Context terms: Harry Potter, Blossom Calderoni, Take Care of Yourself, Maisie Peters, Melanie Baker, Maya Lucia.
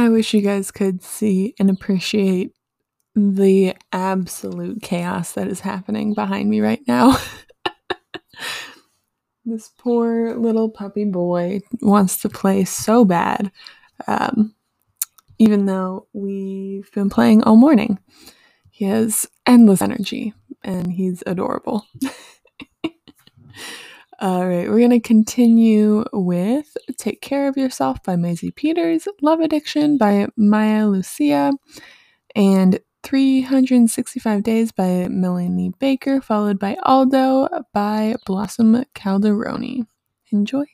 I wish you guys could see and appreciate the absolute chaos that is happening behind me right now. This poor little puppy boy wants to play so bad, even though we've been playing all morning. He has endless energy, and he's adorable. All right, we're going to continue with Take Care of Yourself by Maisie Peters, Love Addiction by Maya Lucia, and 365 Days by Melanie Baker, followed by Aldo by Blossom Calderoni. Enjoy.